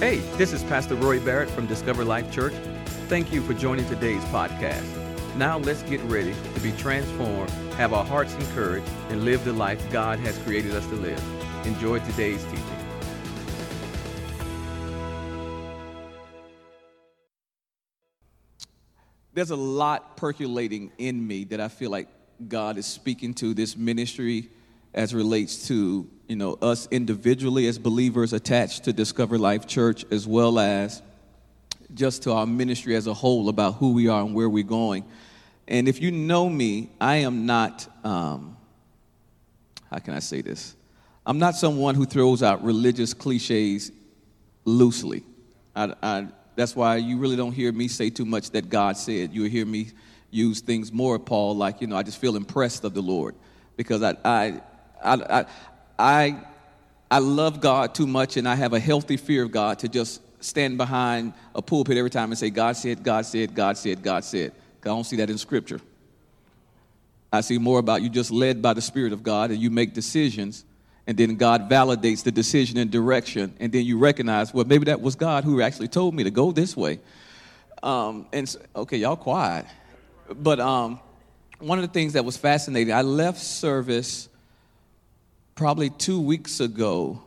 Hey, this is Pastor Roy Barrett from Discover Life Church. Thank you for joining today's podcast. Now let's get ready to be transformed, have our hearts encouraged, and live the life God has created us to live. Enjoy today's teaching. There's a lot percolating in me that I feel like God is speaking to this ministry as relates to, us individually as believers attached to Discover Life Church, as well as just to our ministry as a whole about who we are and where we're going. And if you know me, I am not, how can I say this? I'm not someone who throws out religious cliches loosely. That's why you really don't hear me say too much that God said. You'll hear me use things more, Paul, like, I just feel impressed of the Lord because I love God too much, and I have a healthy fear of God to just stand behind a pulpit every time and say, God said, God said, God said, God said. I don't see that in Scripture. I see more about you just led by the Spirit of God, and you make decisions, and then God validates the decision and direction, and then you recognize, well, maybe that was God who actually told me to go this way. Okay, y'all quiet. But one of the things that was fascinating, I left service probably 2 weeks ago,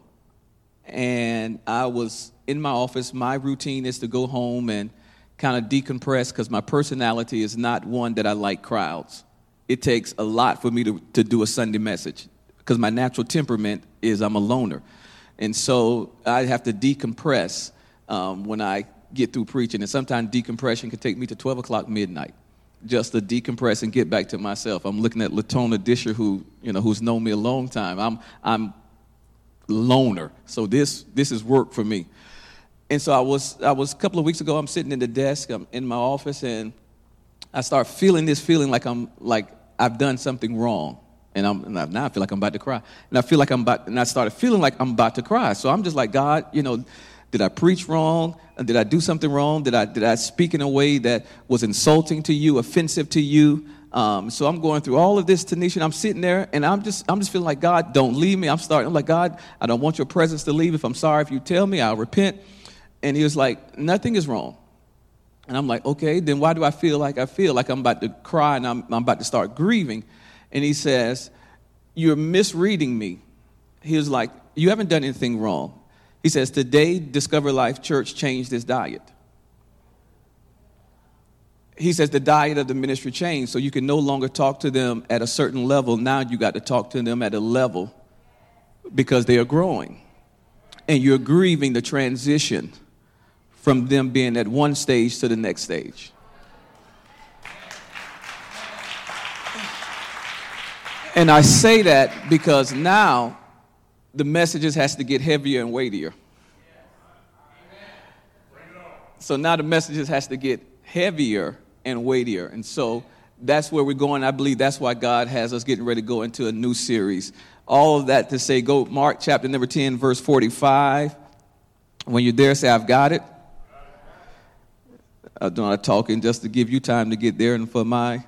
and I was in my office. My routine is to go home and kind of decompress because my personality is not one that I like crowds. It takes a lot for me to do a Sunday message because my natural temperament is I'm a loner. And so I have to decompress when I get through preaching. And sometimes decompression can take me to 12 o'clock midnight just to decompress and get back to myself. I'm looking at Latona Disher, who, who's known me a long time. I'm loner. So this is work for me. And so I was a couple of weeks ago, I'm sitting at the desk, I'm in my office, and I start feeling this feeling like I've done something wrong. And now I feel like I'm about to cry. And I started feeling like I'm about to cry. So I'm just like, God, did I preach wrong? Did I do something wrong? Did I speak in a way that was insulting to you, offensive to you? So I'm going through all of this, Tanisha, and I'm sitting there, and I'm just feeling like, God, don't leave me. I'm like, God, I don't want your presence to leave. If I'm sorry, if you tell me, I'll repent. And he was like, nothing is wrong. And I'm like, okay, then why do I feel like I'm about to cry and I'm about to start grieving? And he says, you're misreading me. He was like, you haven't done anything wrong. He says, today, Discover Life Church changed its diet. He says, the diet of the ministry changed, so you can no longer talk to them at a certain level. Now you got to talk to them at a level because they are growing. And you're grieving the transition from them being at one stage to the next stage. And I say that because now the messages has to get heavier and weightier. So now the messages has to get heavier and weightier. And so that's where we're going. I believe that's why God has us getting ready to go into a new series. All of that to say, go Mark chapter number 10, verse 45. When you're there, say, I've got it. I'm not talking just to give you time to get there, and for my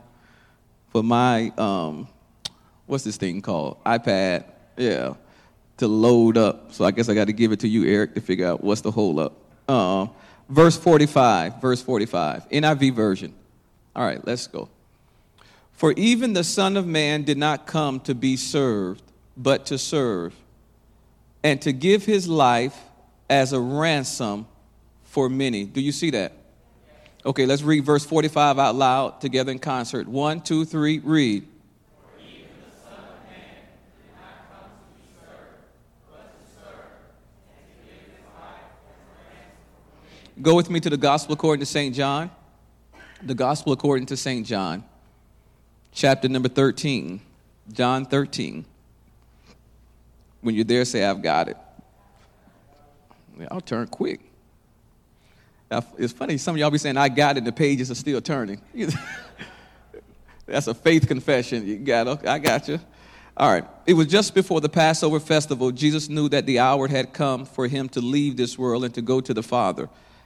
what's this thing called? iPad, yeah, to load up. So I guess I got to give it to you, Eric, to figure out what's the hold up. Verse 45, NIV version. All right, let's go. For even the Son of Man did not come to be served, but to serve, and to give his life as a ransom for many. Do you see that? Okay, let's read verse 45 out loud together in concert. 1, 2, 3, read. For even the Son of Man did not come to be served, but to serve, and to give his life as a ransom for many. Go with me to the Gospel according to Saint John. The Gospel according to Saint John. Chapter number 13, John 13. When you're there, say, I've got it. Yeah, I'll turn quick. Now, it's funny, some of y'all be saying, I got it, the pages are still turning. That's a faith confession. You got it. Okay, I got you. All right. It was just before the Passover festival. Jesus knew that the hour had come for him to leave this world and to go to the Father.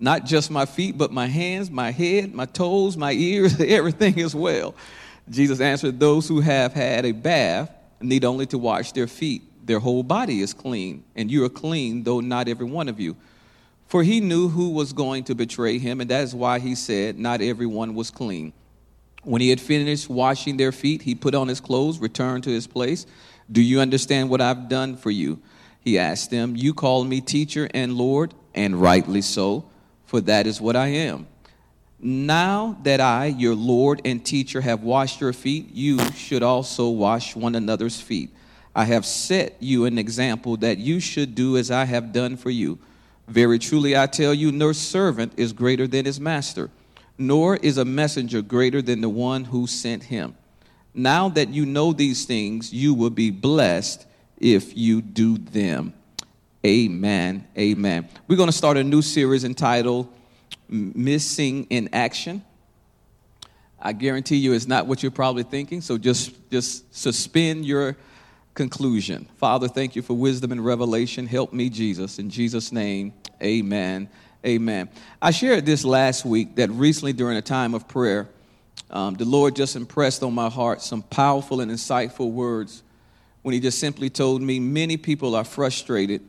"Not just my feet, but my hands, my head, my toes, my ears, everything as well." Jesus answered, "Those who have had a bath need only to wash their feet. Their whole body is clean, and you are clean, though not every one of you." For he knew who was going to betray him, and that is why he said, "Not everyone was clean." When he had finished washing their feet, he put on his clothes, returned to his place. "Do you understand what I've done for you?" He asked them. "You call me teacher and Lord, and rightly so, for that is what I am. Now that I, your Lord and teacher, have washed your feet, you should also wash one another's feet. I have set you an example that you should do as I have done for you. Very truly I tell you, no servant is greater than his master, nor is a messenger greater than the one who sent him. Now that you know these things, you will be blessed if you do them." Amen. Amen. We're going to start a new series entitled Missing in Action. I guarantee you it's not what you're probably thinking, so just suspend your conclusion. Father, thank you for wisdom and revelation. Help me, Jesus. In Jesus' name, amen. Amen. I shared this last week that recently during a time of prayer, the Lord just impressed on my heart some powerful and insightful words when he just simply told me many people are frustrated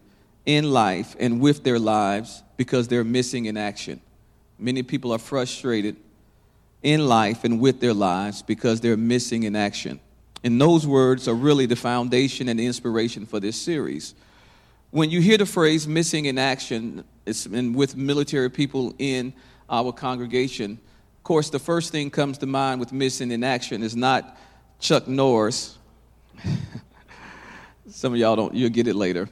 in life and with their lives because they're missing in action. Many people are frustrated in life and with their lives because they're missing in action. And those words are really the foundation and the inspiration for this series. When you hear the phrase missing in action, it's with military people in our congregation, of course, the first thing comes to mind with missing in action is not Chuck Norris. Some of y'all don't, you'll get it later.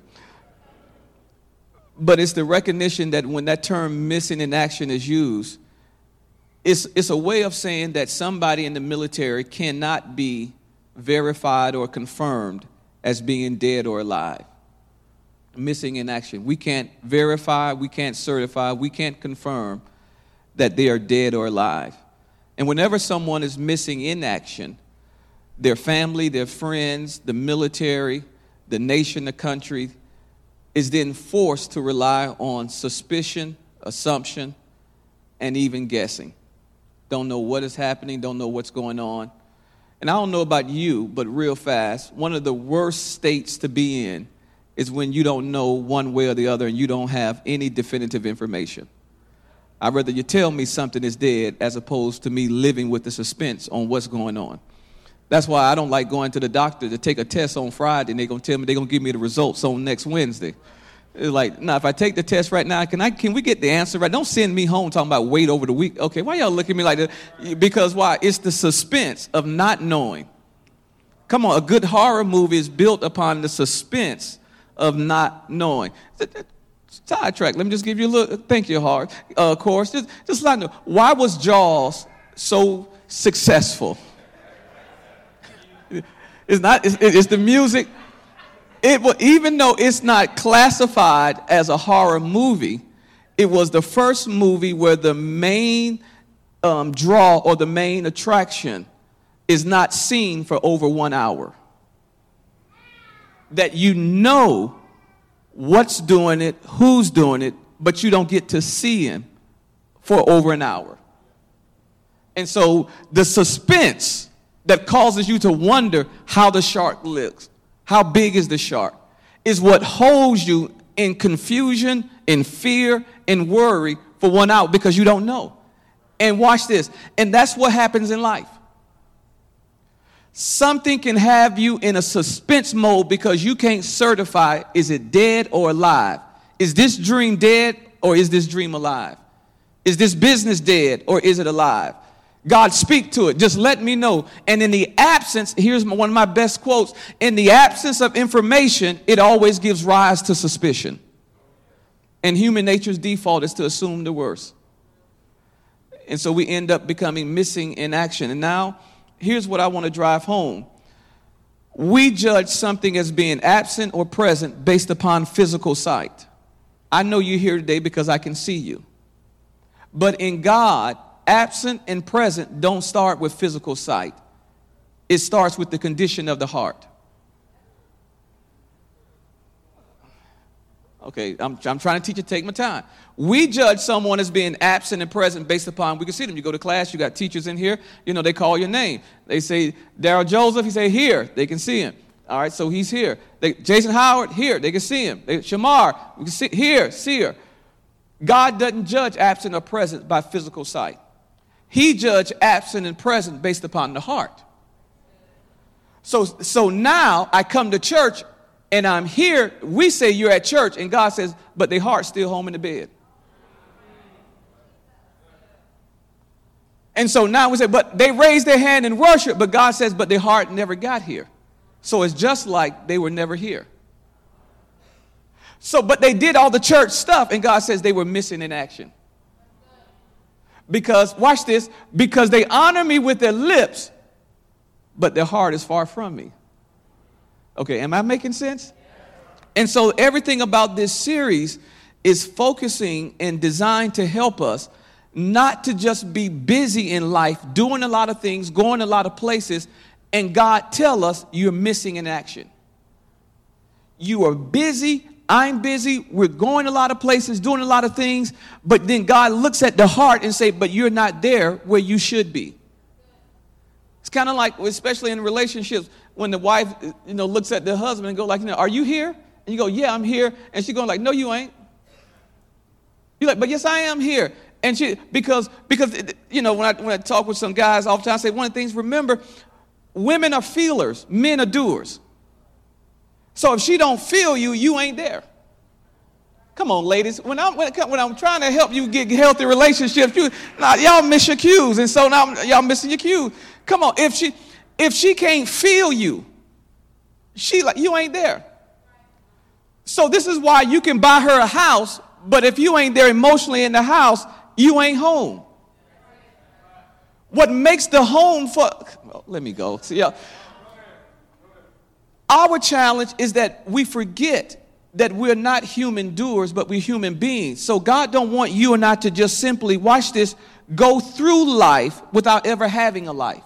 But it's the recognition that when that term missing in action is used, it's a way of saying that somebody in the military cannot be verified or confirmed as being dead or alive. Missing in action. We can't verify, we can't certify, we can't confirm that they are dead or alive. And whenever someone is missing in action, their family, their friends, the military, the nation, the country is then forced to rely on suspicion, assumption, and even guessing. Don't know what is happening, don't know what's going on. And I don't know about you, but real fast, one of the worst states to be in is when you don't know one way or the other and you don't have any definitive information. I'd rather you tell me something is dead as opposed to me living with the suspense on what's going on. That's why I don't like going to the doctor to take a test on Friday and they're going to tell me they're going to give me the results on next Wednesday. It's like, no, if I take the test right now, can we get the answer right? Don't send me home talking about wait over the week. Okay, why y'all look at me like that? Because why? It's the suspense of not knowing. Come on, a good horror movie is built upon the suspense of not knowing. Sidetrack, let me just give you a little, thank you, Hart. Of course, just like, why was Jaws so successful? It's the music. It will, even though it's not classified as a horror movie, it was the first movie where the main draw or the main attraction is not seen for over 1 hour. That you know what's doing it, who's doing it, but you don't get to see him for over an hour. And so the suspense that causes you to wonder how the shark looks, how big is the shark, is what holds you in confusion, in fear, in worry for 1 hour because you don't know. And watch this. And that's what happens in life. Something can have you in a suspense mode because you can't certify, is it dead or alive? Is this dream dead or is this dream alive? Is this business dead or is it alive? God, speak to it. Just let me know. And in the absence, here's one of my best quotes. In the absence of information, it always gives rise to suspicion. And human nature's default is to assume the worst. And so we end up becoming missing in action. And now, here's what I want to drive home. We judge something as being absent or present based upon physical sight. I know you're here today because I can see you. But in God, absent and present don't start with physical sight. It starts with the condition of the heart. Okay, I'm trying to teach you to take my time. We judge someone as being absent and present based upon, we can see them. You go to class, you got teachers in here, you know, they call your name. They say, Darryl Joseph, he say, here, they can see him. All right, so he's here. Jason Howard, here, they can see him. Shamar, we can see, here, see her. God doesn't judge absent or present by physical sight. He judges absent and present based upon the heart. So now I come to church and I'm here. We say you're at church, and God says, but their heart's still home in the bed. And so now we say, but they raised their hand in worship, but God says, but their heart never got here. So it's just like they were never here. So, but they did all the church stuff, and God says they were missing in action. Because, watch this, because they honor me with their lips, but their heart is far from me. Okay, am I making sense? And so everything about this series is focusing and designed to help us not to just be busy in life, doing a lot of things, going a lot of places, and God tell us you're missing in action. You are busy. I'm busy, we're going a lot of places, doing a lot of things, but then God looks at the heart and say, but you're not there where you should be. It's kind of like, especially in relationships, when the wife, you know, looks at the husband and go like, are you here? And you go, yeah, I'm here. And she going like, no, you ain't. You're like, but yes, I am here. And she, because you know, when I talk with some guys all the time, I say one of the things, remember, women are feelers, men are doers. So if she don't feel you, you ain't there. Come on, ladies. When I'm trying to help you get healthy relationships, y'all miss your cues, and so now y'all missing your cues. Come on, if she can't feel you, she like you ain't there. So this is why you can buy her a house, but if you ain't there emotionally in the house, you ain't home. What makes the home for? Oh, let me go. See, y'all. Our challenge is that we forget that we're not human doers, but we're human beings. So God don't want you and I to just simply, watch this, go through life without ever having a life.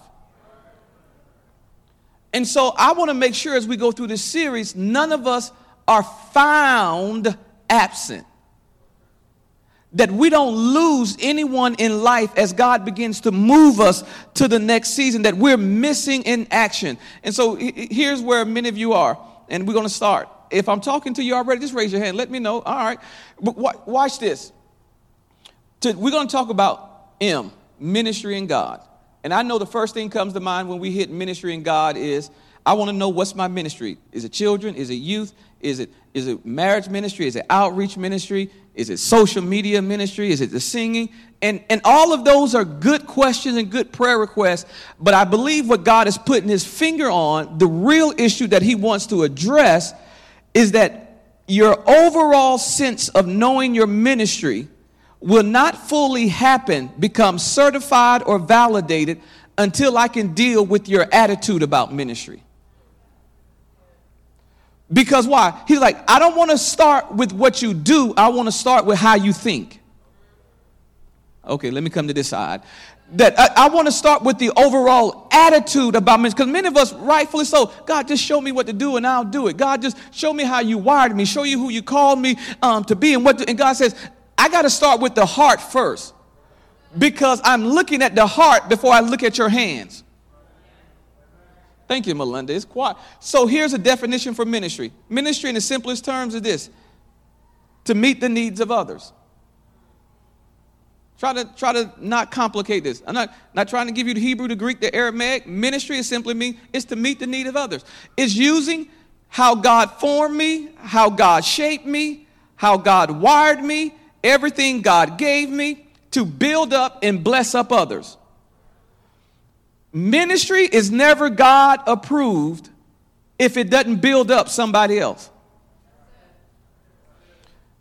And so I want to make sure as we go through this series, none of us are found absent. That we don't lose anyone in life as God begins to move us to the next season, that we're missing in action. And so here's where many of you are, and we're going to start. If I'm talking to you already, just raise your hand. Let me know. All right. But watch this. We're going to talk about M, ministry and God. And I know the first thing comes to mind when we hit ministry and God is, I want to know what's my ministry. Is it children? Is it youth? Is it marriage ministry? Is it outreach ministry? Is it social media ministry? Is it the singing? And all of those are good questions and good prayer requests. But I believe what God is putting his finger on, the real issue that he wants to address is that your overall sense of knowing your ministry will not fully happen, become certified or validated until I can deal with your attitude about ministry. Because why? He's like, I don't want to start with what you do. I want to start with how you think. Okay, let me come to this side. That I want to start with the overall attitude about ministry. Because many of us, rightfully so, God, just show me what to do and I'll do it. God, just show me how you wired me. Show you who you called me to be. And God says, I got to start with the heart first. Because I'm looking at the heart before I look at your hands. Thank you, Melinda. It's quiet. So here's a definition for ministry. Ministry in the simplest terms is this: to meet the needs of others. Try to not complicate this. I'm not trying to give you the Hebrew, the Greek, the Aramaic. Ministry is simply mean it's to meet the need of others. It's using how God formed me, how God shaped me, how God wired me, everything God gave me to build up and bless up others. Ministry is never God approved if it doesn't build up somebody else.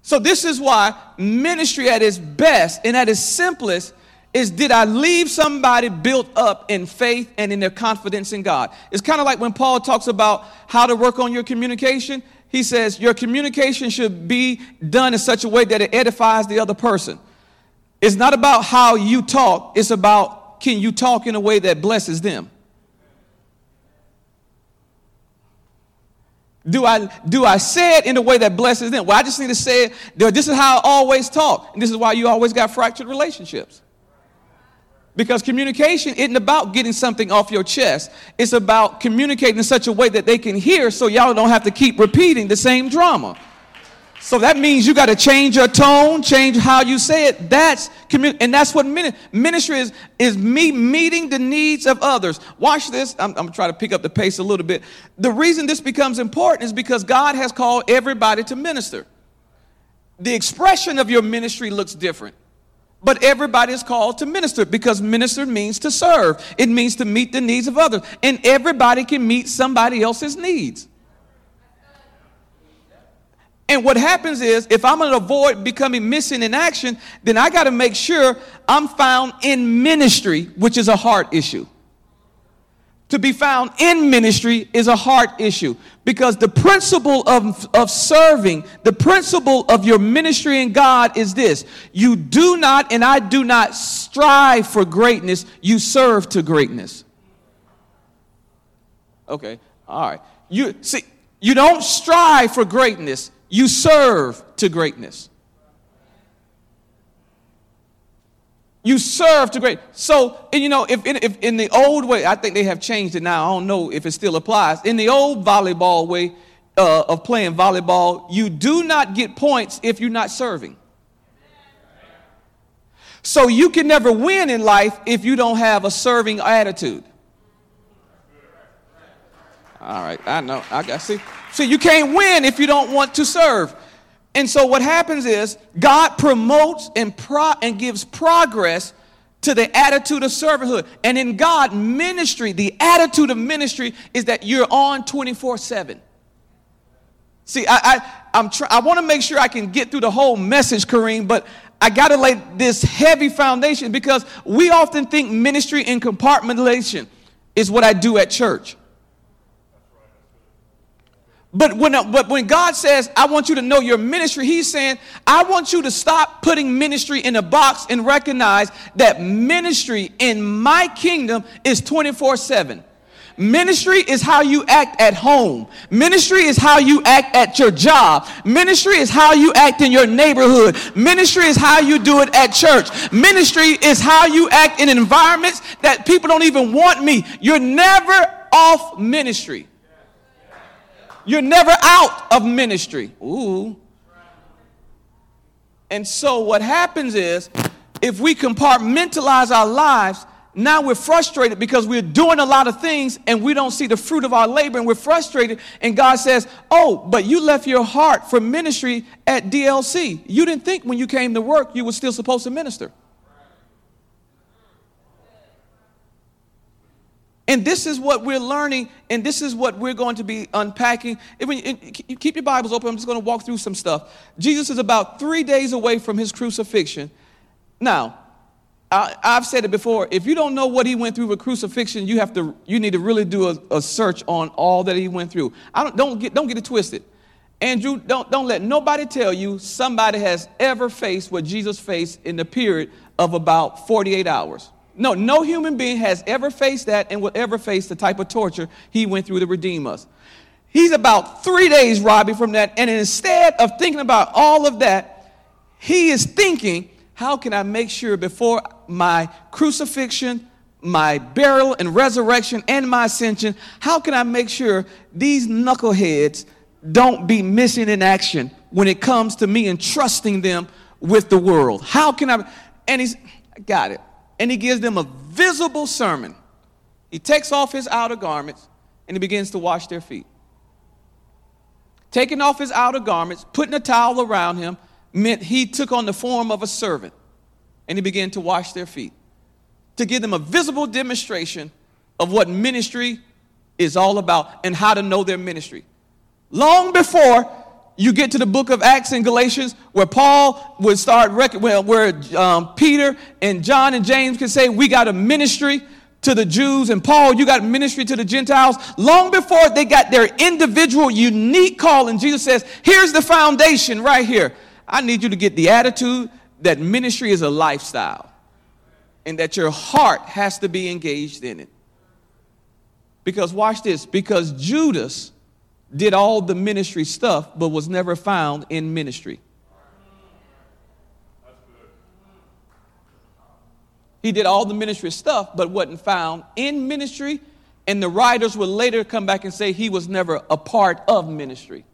So this is why ministry at its best and at its simplest is, did I leave somebody built up in faith and in their confidence in God? It's kind of like when Paul talks about how to work on your communication. He says your communication should be done in such a way that it edifies the other person. It's not about how you talk. It's about, can you talk in a way that blesses them? Do I say it in a way that blesses them? Well, I just need to say it. This is how I always talk. And this is why you always got fractured relationships. Because communication isn't about getting something off your chest. It's about communicating in such a way that they can hear, so y'all don't have to keep repeating the same drama. So that means you got to change your tone, change how you say it. And that's what ministry is me meeting the needs of others. Watch this. I'm going to try to pick up the pace a little bit. The reason this becomes important is because God has called everybody to minister. The expression of your ministry looks different, but everybody is called to minister, because minister means to serve. It means to meet the needs of others, and everybody can meet somebody else's needs. And what happens is, if I'm going to avoid becoming missing in action, then I got to make sure I'm found in ministry, which is a heart issue. To be found in ministry is a heart issue, because the principle of serving, the principle of your ministry in God is this: you do not, and I do not, strive for greatness. You serve to greatness. Okay. All right. You see, you don't strive for greatness. You serve to greatness. You serve to great. So, and you know, if in the old way, I think they have changed it now. I don't know if it still applies. In the old volleyball way of playing volleyball, you do not get points if you're not serving. So you can never win in life if you don't have a serving attitude. All right, I know. I got see. You can't win if you don't want to serve. And so what happens is God promotes and gives progress to the attitude of servanthood. And in God, ministry, the attitude of ministry is that you're on 24/7. See, I want to make sure I can get through the whole message, Kareem, but I got to lay this heavy foundation, because we often think ministry and compartmentalization is what I do at church. But when God says, I want you to know your ministry, he's saying, I want you to stop putting ministry in a box and recognize that ministry in my kingdom is 24/7. Ministry is how you act at home. Ministry is how you act at your job. Ministry is how you act in your neighborhood. Ministry is how you do it at church. Ministry is how you act in environments that people don't even want me. You're never off ministry. You're never out of ministry. Ooh. And so what happens is, if we compartmentalize our lives, now we're frustrated because we're doing a lot of things and we don't see the fruit of our labor, and we're frustrated. And God says, oh, but you left your heart for ministry at DLC. You didn't think when you came to work you were still supposed to minister. And this is what we're learning, and this is what we're going to be unpacking. Keep your Bibles open. I'm just going to walk through some stuff. Jesus is about 3 days away from his crucifixion. Now, I've said it before. If you don't know what he went through with crucifixion, you need to really do a search on all that he went through. Don't get it twisted. Andrew, don't let nobody tell you somebody has ever faced what Jesus faced in the period of about 48 hours. No human being has ever faced that and will ever face the type of torture he went through to redeem us. He's about 3 days, Robbie, from that. And instead of thinking about all of that, he is thinking, how can I make sure before my crucifixion, my burial and resurrection, and my ascension, how can I make sure these knuckleheads don't be missing in action when it comes to me and trusting them with the world? How can I? And I got it. And he gives them a visible sermon. He takes off his outer garments and he begins to wash their feet. Taking off his outer garments, putting a towel around him, meant he took on the form of a servant and he began to wash their feet, to give them a visible demonstration of what ministry is all about and how to know their ministry. Long before you get to the book of Acts and Galatians, where Paul would start, where Peter and John and James can say, we got a ministry to the Jews, and Paul, you got ministry to the Gentiles. Long before they got their individual, unique calling, Jesus says, here's the foundation right here. I need you to get the attitude that ministry is a lifestyle and that your heart has to be engaged in it. Because watch this, because Judas did all the ministry stuff but was never found in ministry. He did all the ministry stuff but wasn't found in ministry, and the writers would later come back and say he was never a part of ministry.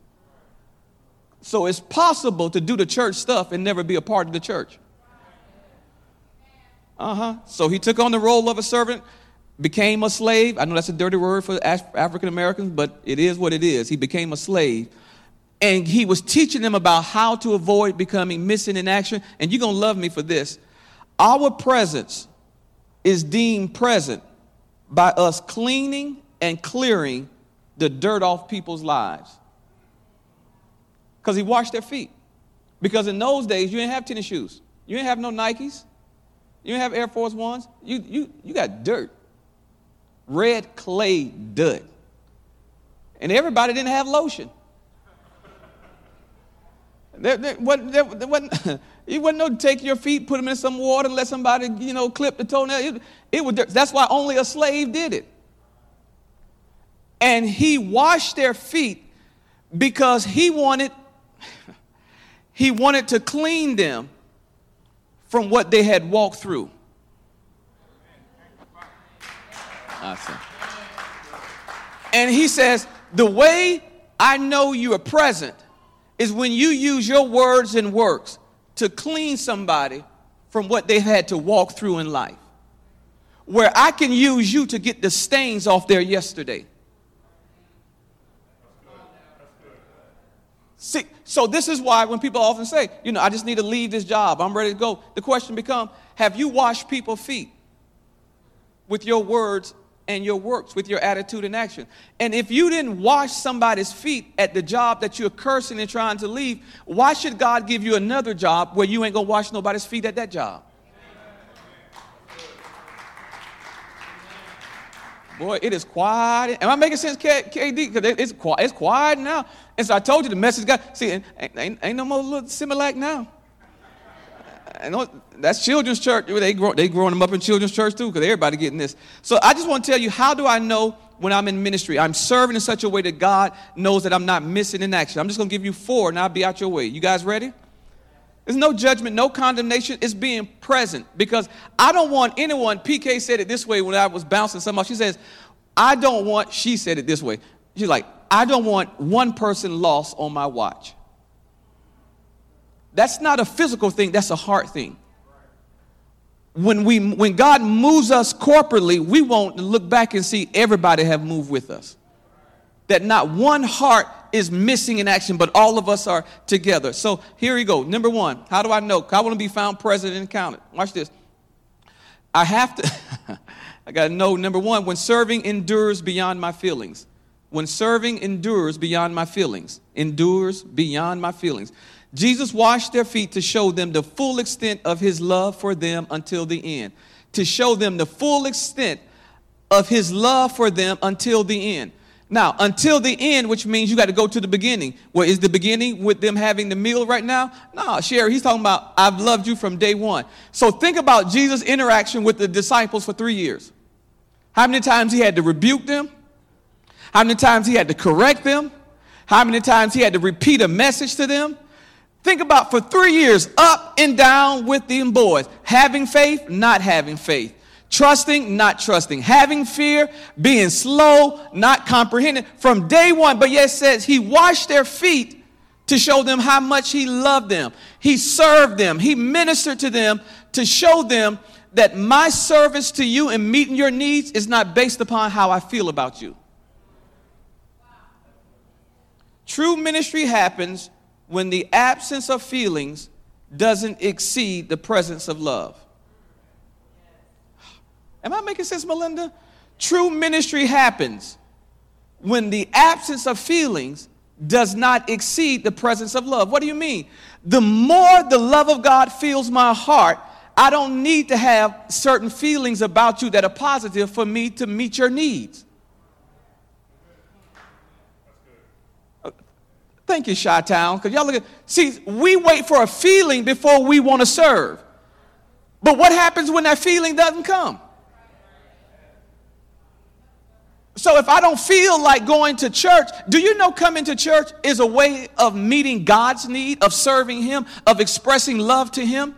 So it's possible to do the church stuff and never be a part of the church. So he took on the role of a servant, became a slave. I know that's a dirty word for African Americans, but it is what it is. He became a slave. And he was teaching them about how to avoid becoming missing in action. And you're going to love me for this. Our presence is deemed present by us cleaning and clearing the dirt off people's lives. Because he washed their feet. Because in those days, you didn't have tennis shoes. You didn't have no Nikes. You didn't have Air Force Ones. You got dirt. Red clay dirt. And everybody didn't have lotion. It wasn't no take your feet, put them in some water, and let somebody, clip the toenail. It was dirt. That's why only a slave did it. And he washed their feet because he wanted to clean them from what they had walked through. Awesome. And he says, the way I know you are present is when you use your words and works to clean somebody from what they had to walk through in life. Where I can use you to get the stains off their yesterday. See, so this is why when people often say, I just need to leave this job. I'm ready to go. The question becomes, have you washed people's feet with your words and your works, with your attitude and action? And if you didn't wash somebody's feet at the job that you're cursing and trying to leave, why should God give you another job where you ain't gonna wash nobody's feet at that job? Boy, it is quiet. Am I making sense, KD? Because it's quiet now. And so I told you the message got, see, ain't no more little Similac now. I know that's children's church. They growing them up in children's church too, because everybody getting this. So I just want to tell you, how do I know when I'm in ministry? I'm serving in such a way that God knows that I'm not missing in action. I'm just going to give you four, and I'll be out your way. You guys ready? There's no judgment, no condemnation. It's being present, because I don't want anyone. PK said it this way when I was bouncing somehow. She says, she said it this way. She's like, I don't want one person lost on my watch. That's not a physical thing. That's a heart thing. When God moves us corporately, we won't look back and see everybody have moved with us. That not one heart is missing in action, but all of us are together. So here we go. Number one, how do I know? I want to be found present and counted. Watch this. I have to, I got to know, number one, when serving endures beyond my feelings. When serving endures beyond my feelings. Endures beyond my feelings. Jesus washed their feet to show them the full extent of his love for them until the end. To show them the full extent of his love for them until the end. Now, until the end, which means you got to go to the beginning. Well, is the beginning with them having the meal right now? No, Sherry, he's talking about I've loved you from day one. So think about Jesus' interaction with the disciples for 3 years. How many times he had to rebuke them? How many times he had to correct them? How many times he had to repeat a message to them? Think about for 3 years, up and down with them boys, having faith, not having faith, trusting, not trusting, having fear, being slow, not comprehending from day one. But yet it says he washed their feet to show them how much he loved them. He served them. He ministered to them to show them that my service to you and meeting your needs is not based upon how I feel about you. True ministry happens when the absence of feelings doesn't exceed the presence of love. Am I making sense, Melinda? True ministry happens when the absence of feelings does not exceed the presence of love. What do you mean? The more the love of God fills my heart, I don't need to have certain feelings about you that are positive for me to meet your needs. Thank you, Shy Town. Because y'all look at, see, we wait for a feeling before we want to serve. But what happens when that feeling doesn't come? So if I don't feel like going to church, do you know coming to church is a way of meeting God's need, of serving him, of expressing love to him?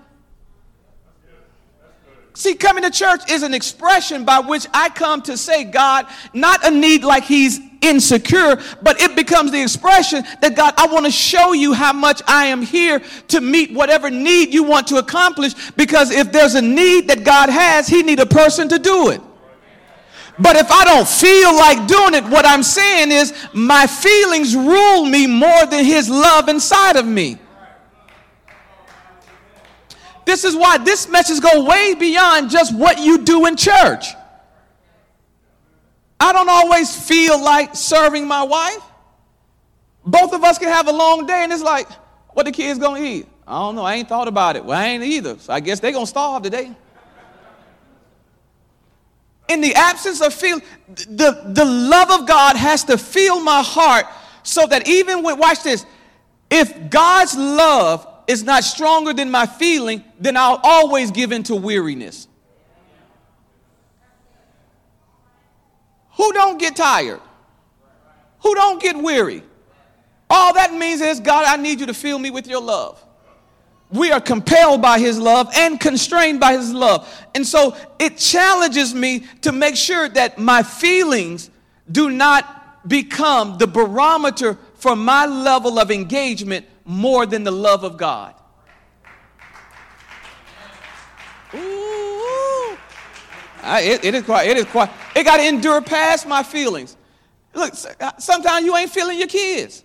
See, coming to church is an expression by which I come to say, God, not a need like he's insecure, but it becomes the expression that, God, I want to show you how much I am here to meet whatever need you want to accomplish, because if there's a need that God has, he needs a person to do it. But if I don't feel like doing it, what I'm saying is my feelings rule me more than his love inside of me. This is why this message goes way beyond just what you do in church. I don't always feel like serving my wife. Both of us can have a long day and it's like, what the kids gonna eat? I don't know, I ain't thought about it. Well, I ain't either, so I guess they gonna starve today. In the absence of feeling, the love of God has to fill my heart so that even when, watch this, if God's love is not stronger than my feeling, then I'll always give in to weariness. Who don't get tired? Who don't get weary? All that means is, God, I need you to fill me with your love. We are compelled by his love and constrained by his love. And so it challenges me to make sure that my feelings do not become the barometer for my level of engagement more than the love of God. Ooh. It is quite. It got to endure past my feelings. Look, sometimes you ain't feeling your kids.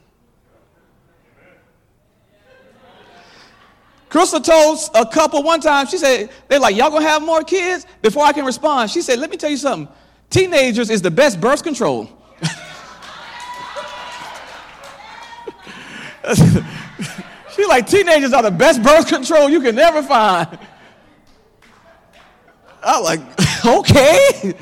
Crystal told a couple one time, she said, they're like, y'all gonna have more kids? Before I can respond, she said, let me tell you something. Teenagers is the best birth control. She's like, teenagers are the best birth control you can ever find. I'm like, okay.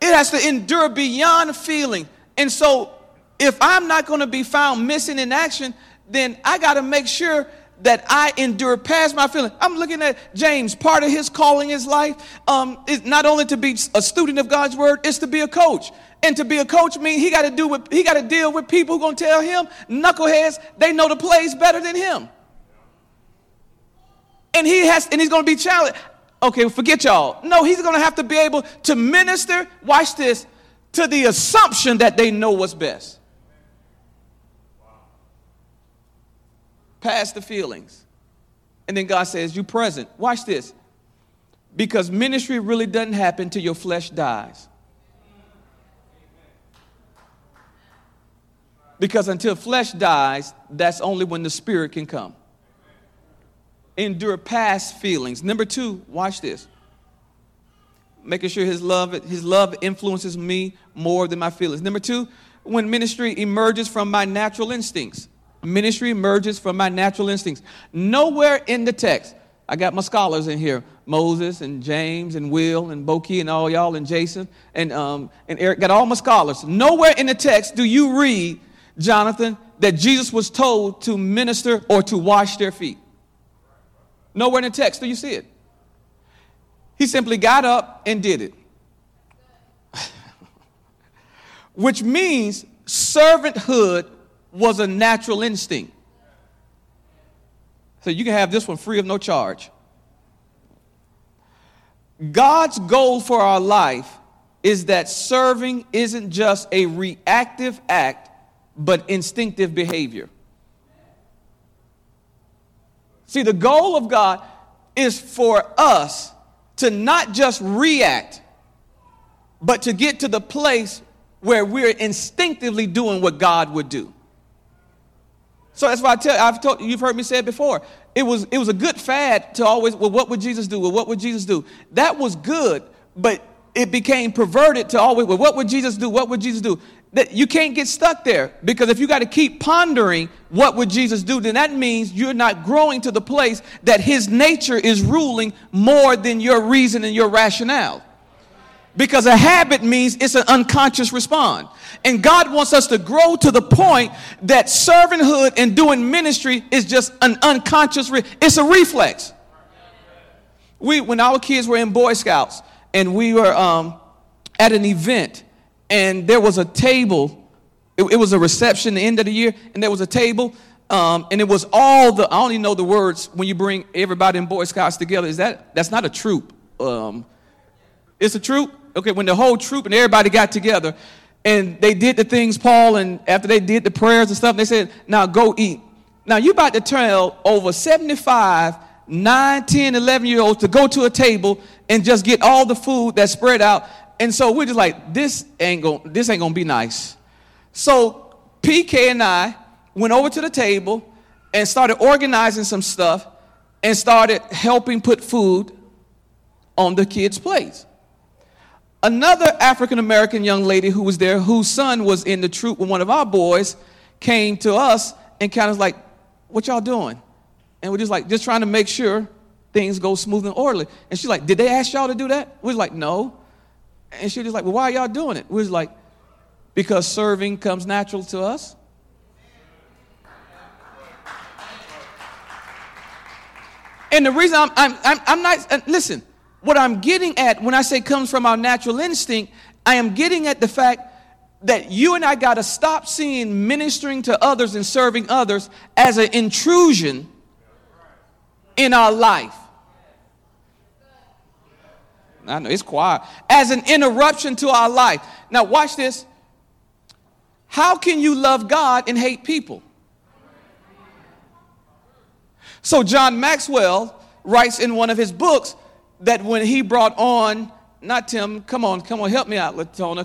It has to endure beyond feeling. And so if I'm not gonna be found missing in action, then I gotta make sure that I endure past my feelings. I'm looking at James. Part of his calling his life is not only to be a student of God's word, it's to be a coach. And to be a coach means he got to deal with people who are going to tell him, knuckleheads, they know the plays better than him. And he's going to be challenged. Okay, forget y'all. No, he's going to have to be able to minister, watch this, to the assumption that they know what's best. Past the feelings. And then God says, you present. Watch this. Because ministry really doesn't happen till your flesh dies. Because until flesh dies, that's only when the spirit can come. Endure past feelings. Number two, watch this. Making sure his love influences me more than my feelings. Number two, when ministry emerges from my natural instincts. Ministry emerges from my natural instincts. Nowhere in the text, I got my scholars in here, Moses and James and Will and Boki and all y'all and Jason and Eric, got all my scholars. Nowhere in the text do you read, Jonathan, that Jesus was told to minister or to wash their feet. Nowhere in the text do you see it. He simply got up and did it. Which means servanthood was a natural instinct. So you can have this one free of no charge. God's goal for our life is that serving isn't just a reactive act, but instinctive behavior. See, the goal of God is for us to not just react, but to get to the place where we're instinctively doing what God would do. So that's why I've told you, you've heard me say it before. It was a good fad to always, well, what would Jesus do? Well, what would Jesus do? That was good, but it became perverted to always, well, what would Jesus do? What would Jesus do? That you can't get stuck there, because if you got to keep pondering what would Jesus do, then that means you're not growing to the place that his nature is ruling more than your reason and your rationale. Because a habit means it's an unconscious response. And God wants us to grow to the point that servanthood and doing ministry is just an unconscious, it's a reflex. When our kids were in Boy Scouts and we were at an event, and there was a table, it was a reception the end of the year, and there was a table, and it was all the, I only know the words when you bring everybody in Boy Scouts together. That's not a troop. It's a troop? Okay, when the whole troop and everybody got together, and they did the things, Paul, and after they did the prayers and stuff, they said, now go eat. Now you're about to tell over 75, 9, 10, 11-year-olds to go to a table and just get all the food that's spread out. And so we're just like, this ain't gonna be nice. So PK and I went over to the table and started organizing some stuff and started helping put food on the kids' plates. Another African-American young lady who was there, whose son was in the troop with one of our boys, came to us and kind of was like, what y'all doing? And we're just like, just trying to make sure things go smooth and orderly. And she's like, did they ask y'all to do that? We're like, no. And she was like, well, why are y'all doing it? We was like, because serving comes natural to us. And the reason I'm not, listen, what I'm getting at when I say comes from our natural instinct, I am getting at the fact that you and I got to stop seeing ministering to others and serving others as an intrusion in our life. I know, it's quiet. As an interruption to our life. Now, watch this. How can you love God and hate people? So John Maxwell writes in one of his books that when he brought on, not Tim, come on, help me out, Latona,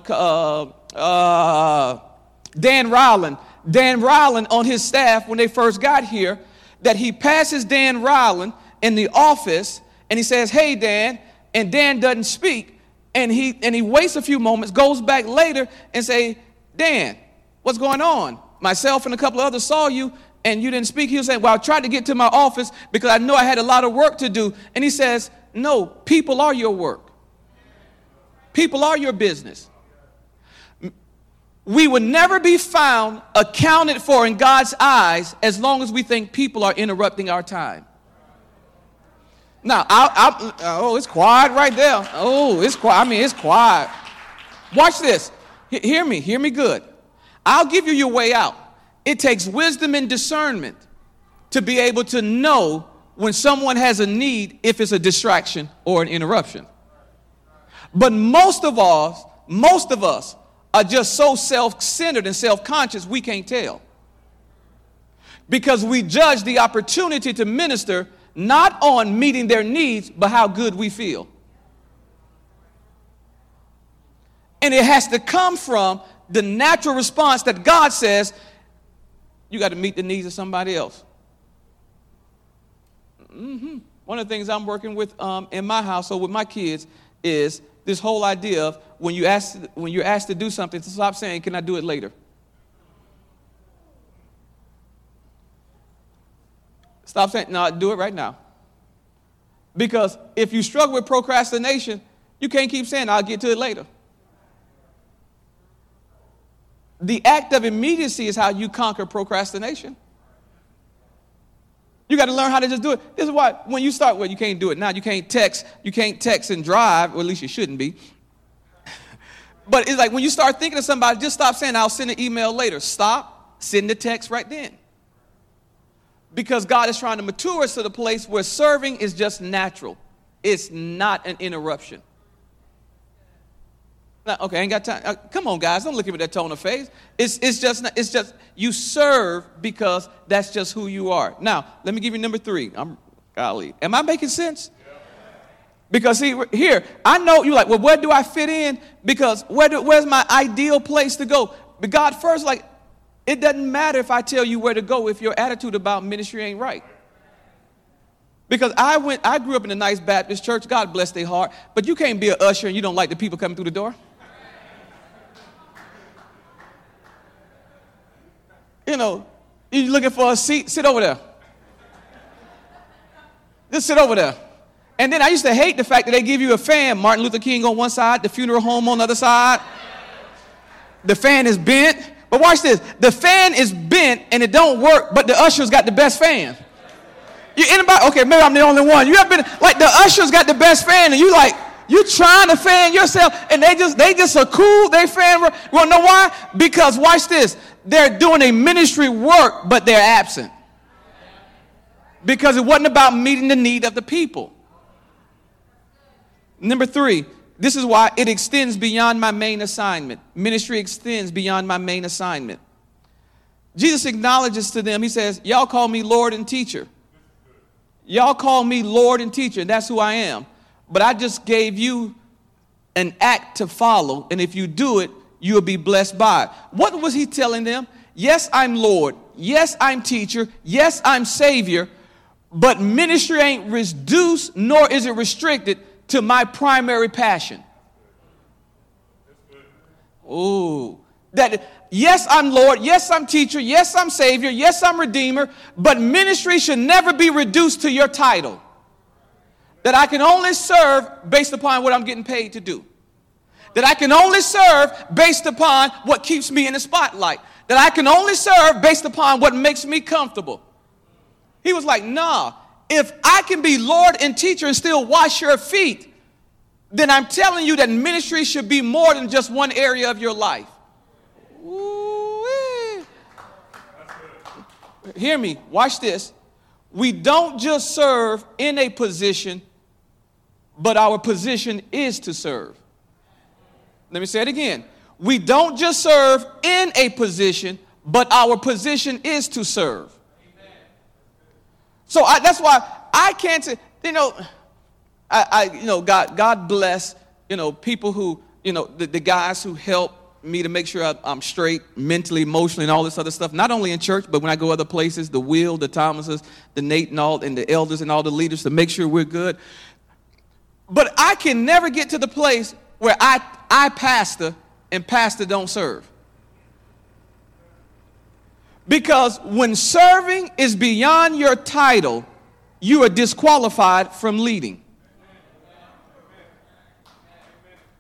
Dan Ryland on his staff when they first got here, that he passes Dan Ryland in the office and he says, hey, Dan, and Dan doesn't speak, and he waits a few moments, goes back later and say, Dan, what's going on? Myself and a couple of others saw you, and you didn't speak. He was saying, well, I tried to get to my office because I know I had a lot of work to do. And he says, no, people are your work. People are your business. We would never be found accounted for in God's eyes as long as we think people are interrupting our time. Now, it's quiet right there. Oh, it's quiet. I mean, it's quiet. Watch this. Hear me good. I'll give you your way out. It takes wisdom and discernment to be able to know when someone has a need, if it's a distraction or an interruption. But most of us are just so self-centered and self-conscious, we can't tell. Because we judge the opportunity to minister not on meeting their needs, but how good we feel. And it has to come from the natural response that God says, you got to meet the needs of somebody else. Mm-hmm. One of the things I'm working with in my household with my kids is this whole idea of when you're asked to do something, to stop saying, can I do it later? Stop saying, no, do it right now. Because if you struggle with procrastination, you can't keep saying, I'll get to it later. The act of immediacy is how you conquer procrastination. You got to learn how to just do it. This is why when you start, well, you can't do it now. You can't text and drive, or at least you shouldn't be. But it's like when you start thinking of somebody, just stop saying, I'll send an email later. Stop, send the text right then. Because God is trying to mature us to the place where serving is just natural. It's not an interruption. Now, okay, I ain't got time. Come on, guys, don't look at me with that tone of face. It's just you serve because that's just who you are. Now, let me give you number three. Am I making sense? Because see, here, I know you're like, well, where do I fit in? Because where's my ideal place to go? But God first, like, it doesn't matter if I tell you where to go if your attitude about ministry ain't right. Because I grew up in a nice Baptist church. God bless their heart. But you can't be an usher and you don't like the people coming through the door. You know, you're looking for a seat. Sit over there. Just sit over there. And then I used to hate the fact that they give you a fan. Martin Luther King on one side, the funeral home on the other side. The fan is bent. But watch this. The fan is bent and it don't work, but the usher's got the best fan. You anybody? Okay, maybe I'm the only one. You ever been like the usher's got the best fan and you like, you trying to fan yourself and they just are cool. They fan. You want to know why? Because watch this. They're doing a ministry work, but they're absent. Because it wasn't about meeting the need of the people. Number three, this is why it extends beyond my main assignment. Ministry extends beyond my main assignment. Jesus acknowledges to them, he says, y'all call me Lord and teacher. Y'all call me Lord and teacher, and that's who I am. But I just gave you an act to follow, and if you do it, you'll be blessed by it. What was he telling them? Yes, I'm Lord. Yes, I'm teacher. Yes, I'm Savior. But ministry ain't reduced, nor is it restricted to my primary passion. Ooh. That, yes, I'm Lord. Yes, I'm teacher. Yes, I'm Savior. Yes, I'm Redeemer. But ministry should never be reduced to your title. That I can only serve based upon what I'm getting paid to do. That I can only serve based upon what keeps me in the spotlight. That I can only serve based upon what makes me comfortable. He was like, nah, if I can be Lord and teacher and still wash your feet, then I'm telling you that ministry should be more than just one area of your life. Ooh-wee. Hear me. Watch this. We don't just serve in a position, but our position is to serve. Let me say it again. We don't just serve in a position, but our position is to serve. Amen. So that's why I can't, God bless, people who, the guys who help me to make sure I'm straight mentally, emotionally, and all this other stuff, not only in church, but when I go other places, the Will, the Thomases, the Nate and the elders and all the leaders to make sure we're good. But I can never get to the place where I pastor and pastor don't serve. Because when serving is beyond your title, you are disqualified from leading.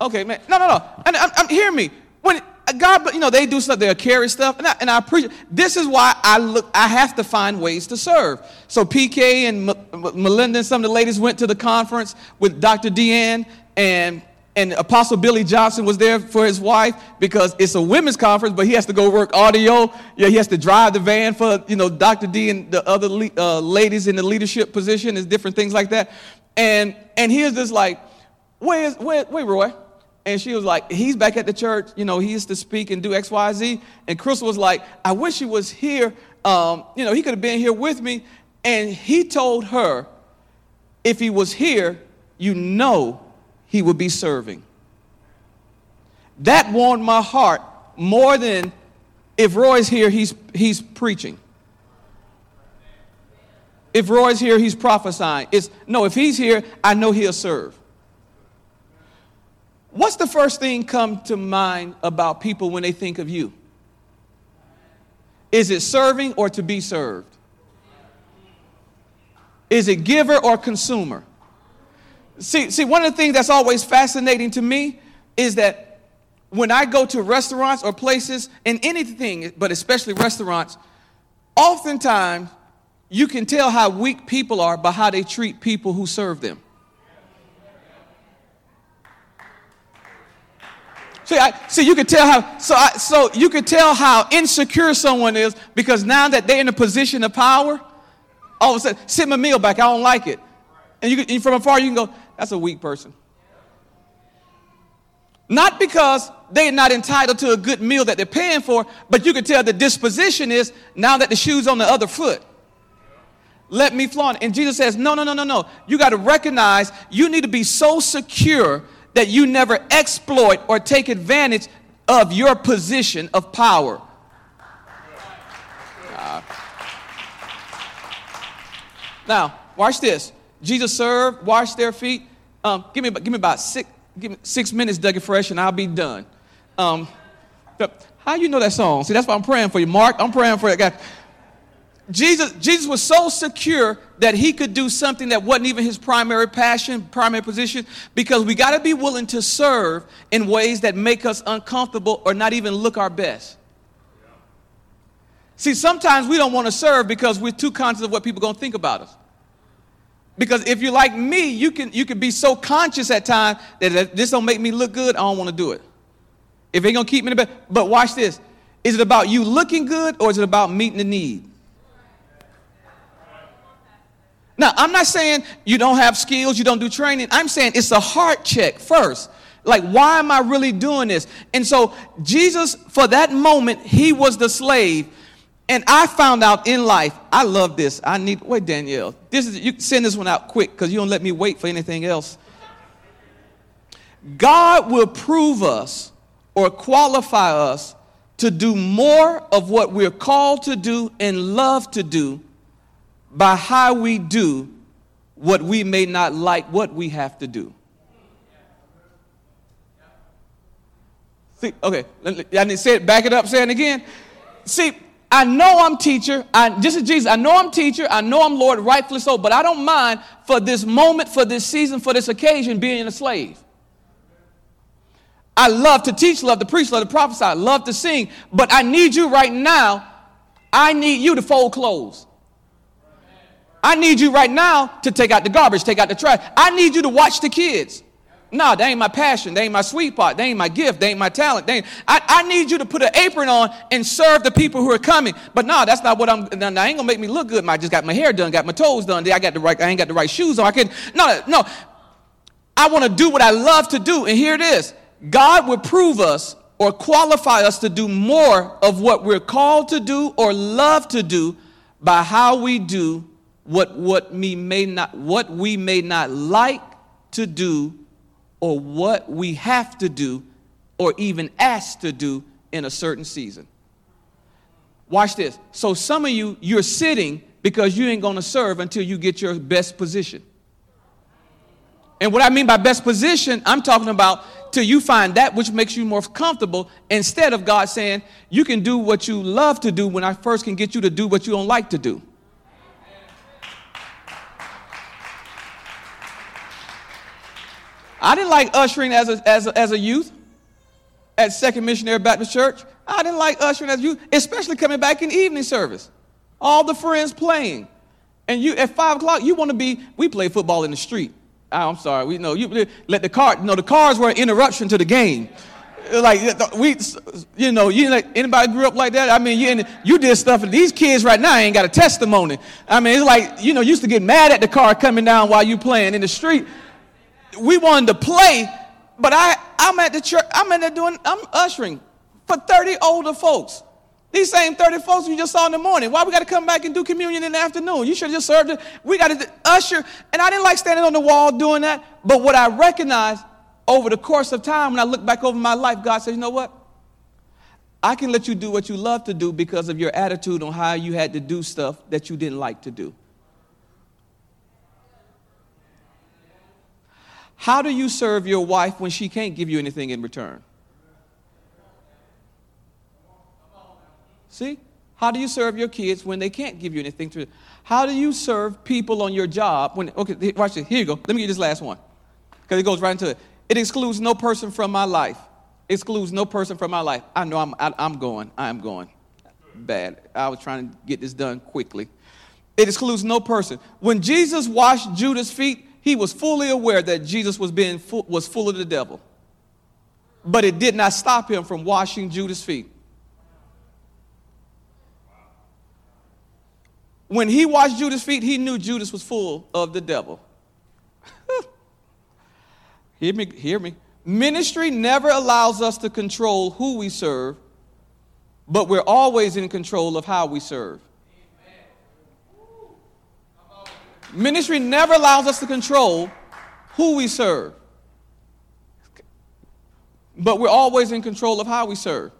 Okay, man. No. And hear me. When God, they do stuff. They'll carry stuff, and I appreciate. This is why I have to find ways to serve. So PK and Melinda and some of the ladies went to the conference with Dr. Deanne and Apostle Billy Johnson was there for his wife because it's a women's conference, but he has to go work audio. Yeah, he has to drive the van for, Dr. D and the other ladies in the leadership position and different things like that. And he was just like, where's Roy? And she was like, he's back at the church. He used to speak and do X, Y, Z. And Crystal was like, I wish he was here. He could have been here with me. And he told her, if he was here, he would be serving. That warmed my heart more than if Roy's here, he's preaching. If Roy's here, he's prophesying. If he's here, I know he'll serve. What's the first thing come to mind about people when they think of you? Is it serving or to be served? Is it giver or consumer? See, one of the things that's always fascinating to me is that when I go to restaurants or places and anything, but especially restaurants, oftentimes you can tell how weak people are by how they treat people who serve them. You can tell how insecure someone is because now that they're in a position of power, all of a sudden, sit my meal back, I don't like it. And from afar, you can go, that's a weak person. Not because they're not entitled to a good meal that they're paying for, but you can tell the disposition is now that the shoe's on the other foot. Let me flaunt. And Jesus says, no. You got to recognize you need to be so secure that you never exploit or take advantage of your position of power. Now, watch this. Jesus served, washed their feet. Give me 6 minutes, Dougie Fresh, and I'll be done. How you know that song? See, that's why I'm praying for you, Mark. I'm praying for that guy. Jesus was so secure that he could do something that wasn't even his primary passion, primary position, because we got to be willing to serve in ways that make us uncomfortable or not even look our best. See, sometimes we don't want to serve because we're too conscious of what people are going to think about us. Because if you're like me, you can be so conscious at times that if this don't make me look good, I don't want to do it. If it's going to keep me in the bed. But watch this. Is it about you looking good or is it about meeting the need? Now, I'm not saying you don't have skills, you don't do training. I'm saying it's a heart check first. Like, why am I really doing this? And so Jesus, for that moment, he was the slave. And I found out in life, I love this. Wait, Danielle, this is, you send this one out quick because you don't let me wait for anything else. God will prove us or qualify us to do more of what we're called to do and love to do by how we do what we may not like, what we have to do. See, okay, I need to say it, back it up, say it again. See, I know I'm teacher. This is Jesus. I know I'm teacher. I know I'm Lord, rightfully so. But I don't mind for this moment, for this season, for this occasion, being a slave. I love to teach, love to preach, love to prophesy, love to sing. But I need you right now. I need you to fold clothes. I need you right now to take out the garbage, take out the trash. I need you to watch the kids. No, that ain't my passion. That ain't my sweet part. That ain't my gift. That ain't my talent. I need you to put an apron on and serve the people who are coming. But no, that's not what I'm. No, I ain't gonna make me look good. I just got my hair done, got my toes done. I ain't got the right shoes on. No. I want to do what I love to do. And here it is. God will prove us or qualify us to do more of what we're called to do or love to do by how we do what we may not like to do, or what we have to do or even asked to do in a certain season. Watch this. So some of you, you're sitting because you ain't going to serve until you get your best position. And what I mean by best position, I'm talking about till you find that which makes you more comfortable, instead of God saying, you can do what you love to do when I first can get you to do what you don't like to do. I didn't like ushering as a youth at Second Missionary Baptist Church. I didn't like ushering as a youth, especially coming back in evening service. All the friends playing. And you at 5 o'clock, you want to be, we play football in the street. I'm sorry, we know you let the car, you know, the cars were an interruption to the game. Like we, you know, you like anybody grew up like that? I mean, you did stuff. These kids right now ain't got a testimony. I mean, it's like, you know, used to get mad at the car coming down while you playing in the street. We wanted to play, but I'm at the church. I'm ushering for 30 older folks. These same 30 folks you just saw in the morning. Why we got to come back and do communion in the afternoon? You should have just served it. We got to usher. And I didn't like standing on the wall doing that. But what I recognized over the course of time, when I look back over my life, God said, you know what? I can let you do what you love to do because of your attitude on how you had to do stuff that you didn't like to do. How do you serve your wife when she can't give you anything in return? See? How do you serve your kids when they can't give you anything? How do you serve people on your job when, okay, watch this. Here you go. Let me give you this last one because it goes right into it. It excludes no person from my life. Excludes no person from my life. I know I'm going. Bad. I was trying to get this done quickly. It excludes no person. When Jesus washed Judas' feet, he was fully aware that Jesus was full of the devil. But it did not stop him from washing Judas' feet. When he washed Judas' feet, he knew Judas was full of the devil. Hear me. Ministry never allows us to control who we serve, but we're always in control of how we serve. Ministry never allows us to control who we serve, but we're always in control of how we serve.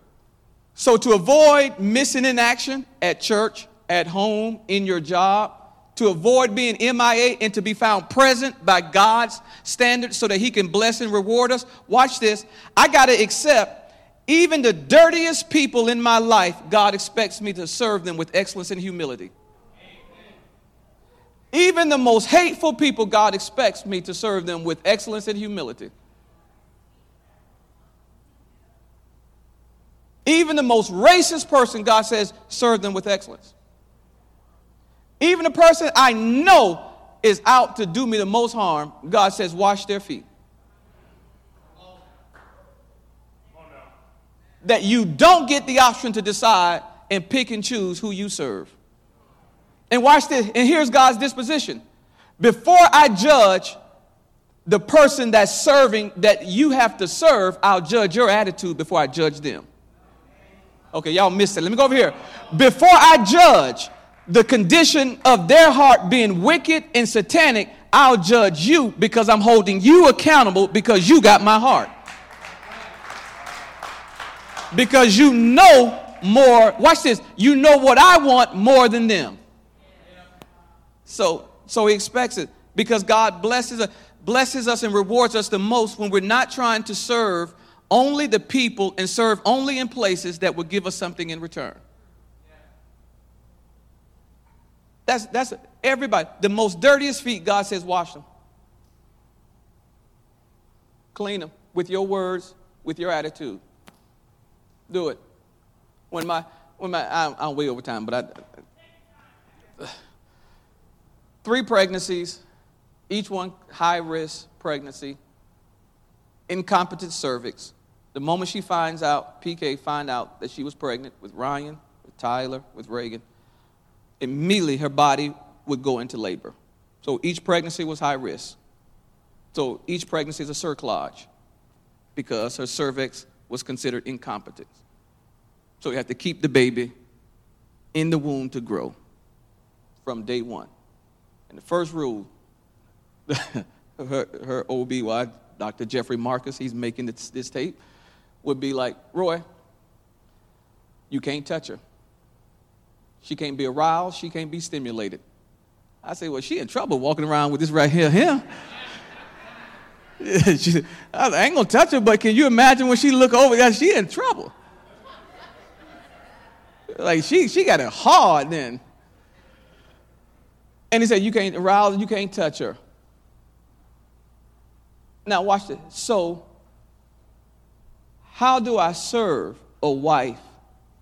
So to avoid missing in action at church, at home, in your job, to avoid being MIA and to be found present by God's standards so that he can bless and reward us. Watch this. I got to accept even the dirtiest people in my life, God expects me to serve them with excellence and humility. Amen. Even the most hateful people, God expects me to serve them with excellence and humility. Even the most racist person, God says, serve them with excellence. Even a person I know is out to do me the most harm, God says, wash their feet. That you don't get the option to decide and pick and choose who you serve. And watch this. And here's God's disposition. Before I judge the person that's serving that you have to serve, I'll judge your attitude before I judge them. Okay, y'all missed it. Let me go over here. Before I judge the condition of their heart being wicked and satanic, I'll judge you because I'm holding you accountable because you got my heart. Because you know more, watch this, you know what I want more than them. So he expects it because God blesses us and rewards us the most when we're not trying to serve only the people and serve only in places that will give us something in return. That's everybody. The most dirtiest feet, God says, wash them. Clean them with your words, with your attitude. Do it. I'm way over time, but three pregnancies, each one high risk pregnancy, incompetent cervix. The moment she finds out, PK find out that she was pregnant with Ryan, with Tyler, with Reagan, immediately her body would go into labor. So each pregnancy was high risk. So each pregnancy is a cerclage because her cervix was considered incompetent. So you have to keep the baby in the womb to grow from day one. And the first rule, her OBY, Dr. Jeffrey Marcus, he's making this tape, would be like, Roy, you can't touch her. She can't be aroused. She can't be stimulated. I say, well, she in trouble walking around with this right here. She said, I ain't going to touch her, but can you imagine when she look over, God, she in trouble. Like, she got it hard then. And he said, you can't arouse, you can't touch her. Now, watch this. So, how do I serve a wife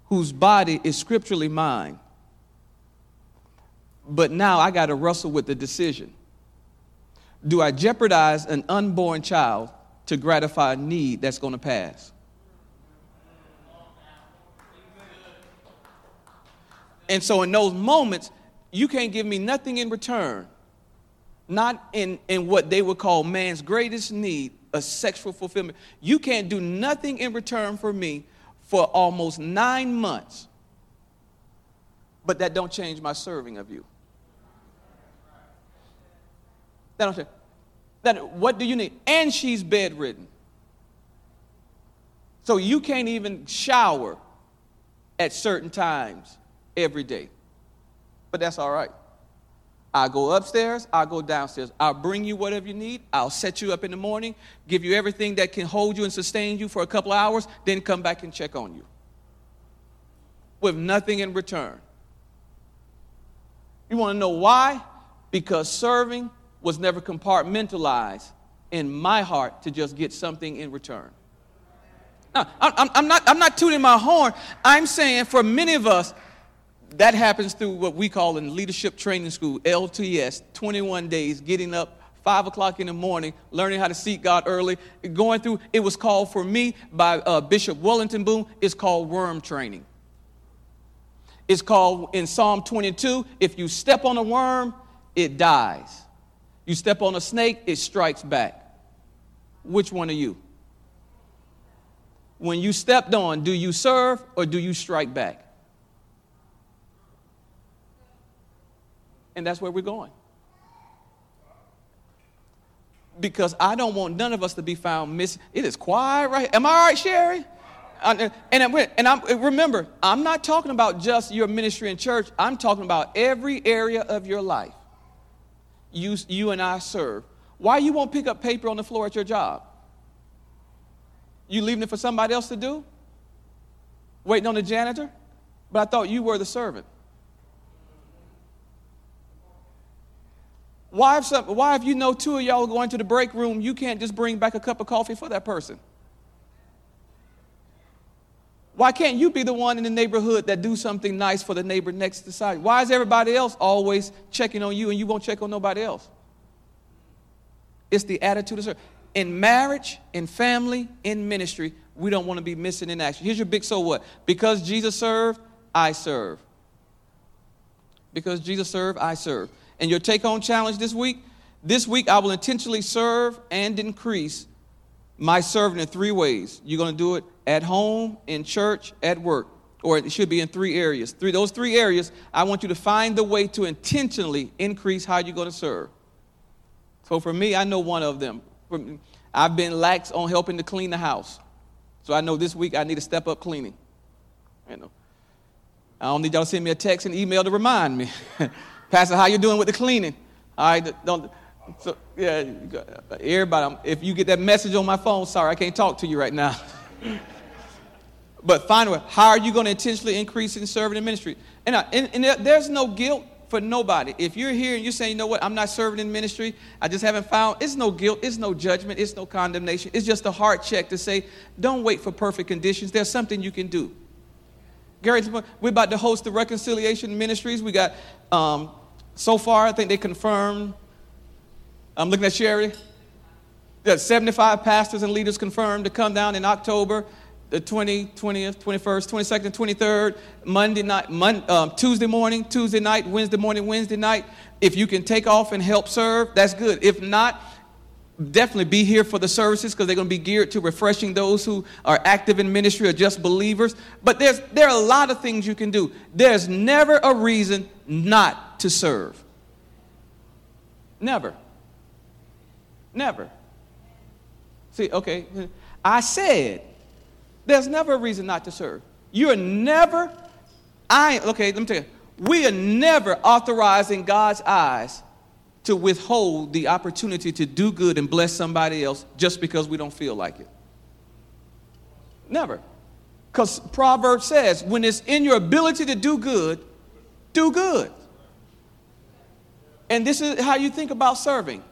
whose body is scripturally mine, but now I got to wrestle with the decision? Do I jeopardize an unborn child to gratify a need that's going to pass? And so in those moments, you can't give me nothing in return, not in what they would call man's greatest need, a sexual fulfillment. You can't do nothing in return for me for almost 9 months, but that don't change my serving of you. That what do you need? And she's bedridden. So you can't even shower at certain times every day. But that's all right. I'll go upstairs. I'll go downstairs. I'll bring you whatever you need. I'll set you up in the morning, give you everything that can hold you and sustain you for a couple of hours, then come back and check on you with nothing in return. You want to know why? Because serving was never compartmentalized in my heart to just get something in return. Now, I'm not tooting my horn. I'm saying for many of us, that happens through what we call in leadership training school, LTS, 21 days, getting up 5 o'clock in the morning, learning how to seek God early, going through, it was called for me by Bishop Wellington Boone, it's called worm training. It's called in Psalm 22, if you step on a worm, it dies. You step on a snake, it strikes back. Which one are you? When you stepped on, do you serve or do you strike back? And that's where we're going. Because I don't want none of us to be found missing. It is quiet right here. Am I all right, Sherry? Remember, I'm not talking about just your ministry in church. I'm talking about every area of your life. you and I serve. Why you won't pick up paper on the floor at your job? You leaving it for somebody else to do? Waiting on the janitor? But I thought you were the servant. Why if you know two of y'all going to the break room, you can't just bring back a cup of coffee for that person? Why can't you be the one in the neighborhood that do something nice for the neighbor next to side? Why is everybody else always checking on you and you won't check on nobody else? It's the attitude of service. In marriage, in family, in ministry, we don't want to be missing in action. Here's your big so what. Because Jesus served, I serve. Because Jesus served, I serve. And your take-home challenge this week I will intentionally serve and increase my serving in three ways. You're going to do it at home, in church, at work, or it should be in three areas. Those three areas, I want you to find the way to intentionally increase how you're going to serve. So for me, I know one of them. I've been lax on helping to clean the house. So I know this week I need to step up cleaning. You know, I don't need y'all to send me a text and email to remind me. Pastor, how you doing with the cleaning? All right, everybody, if you get that message on my phone, sorry, I can't talk to you right now. But finally, how are you going to intentionally increase in serving in ministry? And there's no guilt for nobody. If you're here and you're saying, you know what, I'm not serving in ministry, I just haven't found, it's no guilt, it's no judgment, it's no condemnation. It's just a heart check to say, don't wait for perfect conditions. There's something you can do. Gary, we're about to host the reconciliation ministries. We got, so far, I think they confirmed, I'm looking at Sherry, that 75 pastors and leaders confirmed to come down in October, the 20th, 21st, 22nd, 23rd, Monday night, Tuesday morning, Tuesday night, Wednesday morning, Wednesday night. If you can take off and help serve, that's good. If not, definitely be here for the services because they're going to be geared to refreshing those who are active in ministry or just believers. But there are a lot of things you can do. There's never a reason not to serve. Never. See, okay, I said there's never a reason not to serve. Let me tell you. We are never authorized in God's eyes to withhold the opportunity to do good and bless somebody else just because we don't feel like it. Never. Because Proverbs says, when it's in your ability to do good, do good. And this is how you think about serving.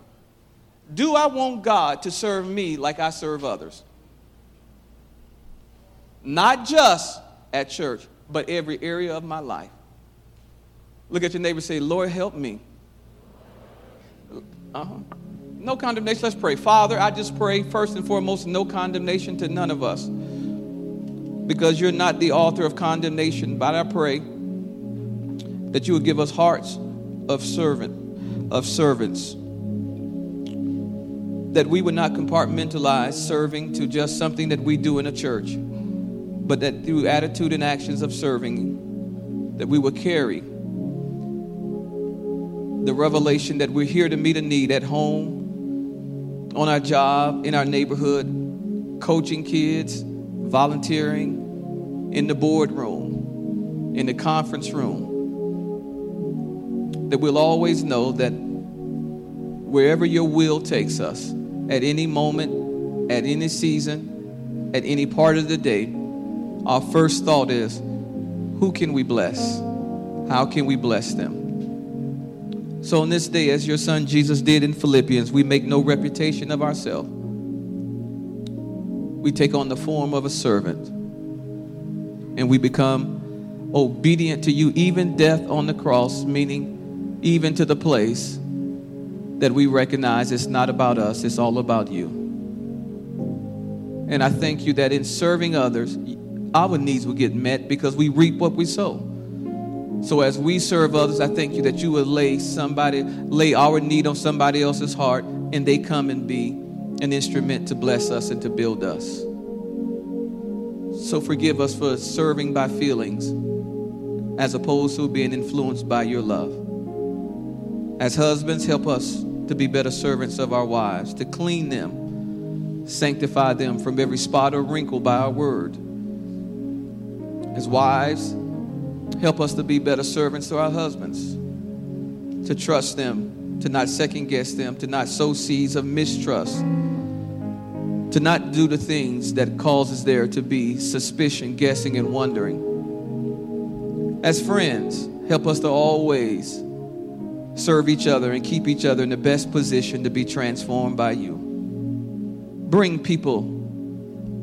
Do I want God to serve me like I serve others? Not just at church, but every area of my life. Look at your neighbor and say, Lord, help me. No condemnation. Let's pray. Father, I just pray first and foremost, no condemnation to none of us, because you're not the author of condemnation. But I pray that you would give us hearts of servants, that we would not compartmentalize serving to just something that we do in a church, but that through attitude and actions of serving, that we would carry the revelation that we're here to meet a need at home, on our job, in our neighborhood, coaching kids, volunteering, in the boardroom, in the conference room. That we'll always know that wherever your will takes us, at any moment, at any season, at any part of the day, our first thought is, who can we bless? How can we bless them? So on this day, as your son Jesus did in Philippians, we make no reputation of ourselves. We take on the form of a servant, and we become obedient to you, even death on the cross, meaning even to the place that we recognize it's not about us, it's all about you. And I thank you that in serving others, our needs will get met because we reap what we sow. So as we serve others, I thank you that you would lay our need on somebody else's heart, and they come and be an instrument to bless us and to build us. So forgive us for serving by feelings as opposed to being influenced by your love. As husbands, help us to be better servants of our wives, to clean them, sanctify them from every spot or wrinkle by our word. As wives, help us to be better servants to our husbands, to trust them to not second guess them, to not sow seeds of mistrust, to not do the things that causes there to be suspicion, guessing, and wondering. As friends, help us to always serve each other and keep each other in the best position to be transformed by you. Bring people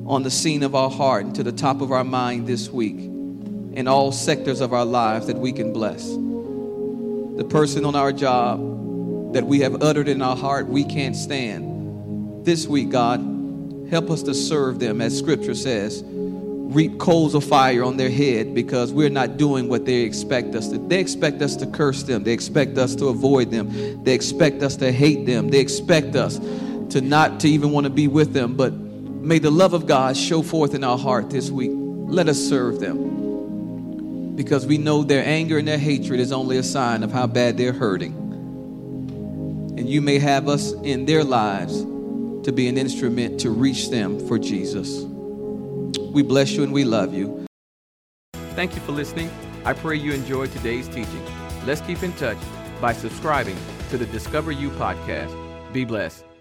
on the scene of our heart and to the top of our mind this week in all sectors of our lives that we can bless. The person on our job that we have uttered in our heart we can't stand. This week, God, help us to serve them, as Scripture says, reap coals of fire on their head, because we're not doing what they expect us to. They expect us to curse them. They expect us to avoid them. They expect us to hate them. They expect us to not to even want to be with them, but may the love of God show forth in our heart this week. Let us serve them, because we know their anger and their hatred is only a sign of how bad they're hurting. And you may have us in their lives to be an instrument to reach them for Jesus. We bless you and we love you. Thank you for listening. I pray you enjoyed today's teaching. Let's keep in touch by subscribing to the Discover You podcast. Be blessed.